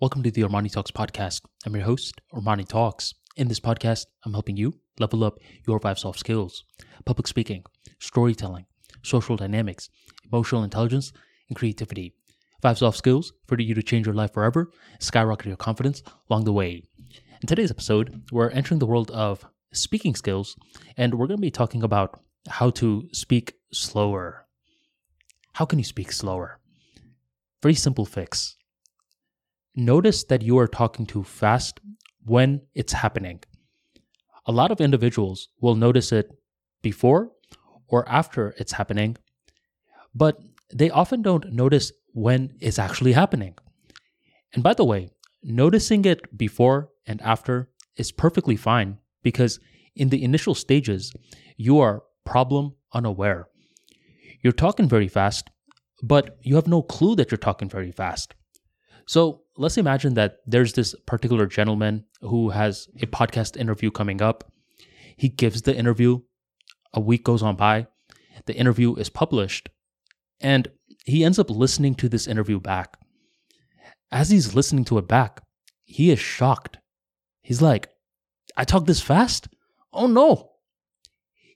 Welcome to the Armani Talks podcast. I'm your host, Armani Talks. In this podcast, I'm helping you level up your 5 soft skills: public speaking, storytelling, social dynamics, emotional intelligence, and creativity. 5 soft skills for you to change your life forever, skyrocket your confidence along the way. In today's episode, we're entering the world of speaking skills, and we're going to be talking about how to speak slower. How can you speak slower? Very simple fix. Notice that you are talking too fast when it's happening. A lot of individuals will notice it before or after it's happening, but they often don't notice when it's actually happening. And by the way, noticing it before and after is perfectly fine because in the initial stages, you are problem unaware. You're talking very fast, but you have no clue that you're talking very fast. So let's imagine that there's this particular gentleman who has a podcast interview coming up. He gives the interview. A week goes on by. The interview is published. And he ends up listening to this interview back. As he's listening to it back, he is shocked. He's like, I talk this fast? Oh no.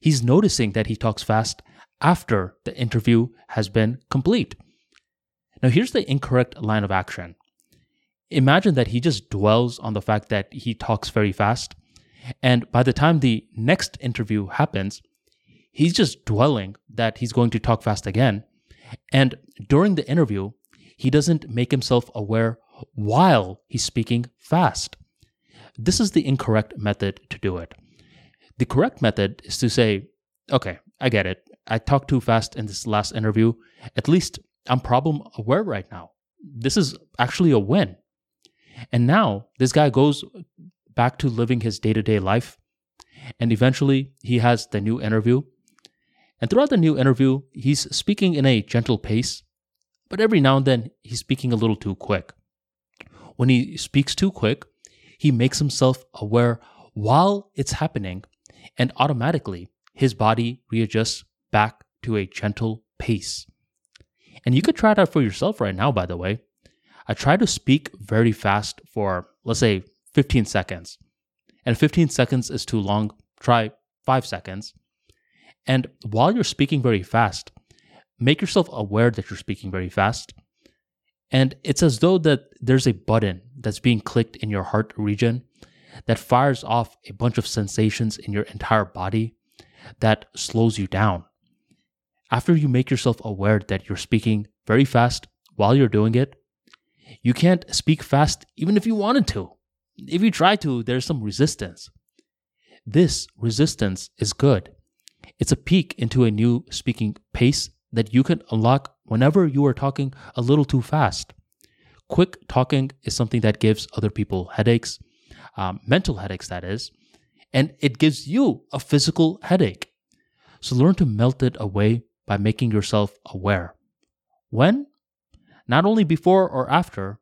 He's noticing that he talks fast after the interview has been complete. Now, here's the incorrect line of action. Imagine that he just dwells on the fact that he talks very fast, and by the time the next interview happens, he's just dwelling that he's going to talk fast again, and during the interview, he doesn't make himself aware while he's speaking fast. This is the incorrect method to do it. The correct method is to say, okay, I get it. I talked too fast in this last interview. At least I'm problem aware right now. This is actually a win. And now this guy goes back to living his day-to-day life, and eventually he has the new interview. And throughout the new interview, he's speaking in a gentle pace, but every now and then he's speaking a little too quick. When he speaks too quick, he makes himself aware while it's happening, and automatically his body readjusts back to a gentle pace. And you could try it out for yourself right now, by the way. I try to speak very fast for, let's say, 15 seconds. And 15 seconds is too long. Try 5 seconds. And while you're speaking very fast, make yourself aware that you're speaking very fast. And it's as though that there's a button that's being clicked in your heart region that fires off a bunch of sensations in your entire body that slows you down. After you make yourself aware that you're speaking very fast while you're doing it, you can't speak fast even if you wanted to. If you try to, there's some resistance. This resistance is good. It's a peek into a new speaking pace that you can unlock whenever you are talking a little too fast. Quick talking is something that gives other people headaches, mental headaches that is, and it gives you a physical headache. So learn to melt it away by making yourself aware. When? Not only before or after,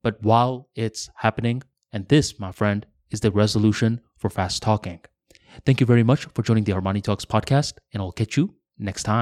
but while it's happening. And this, my friend, is the resolution for fast talking. Thank you very much for joining the Armani Talks podcast, and I'll catch you next time.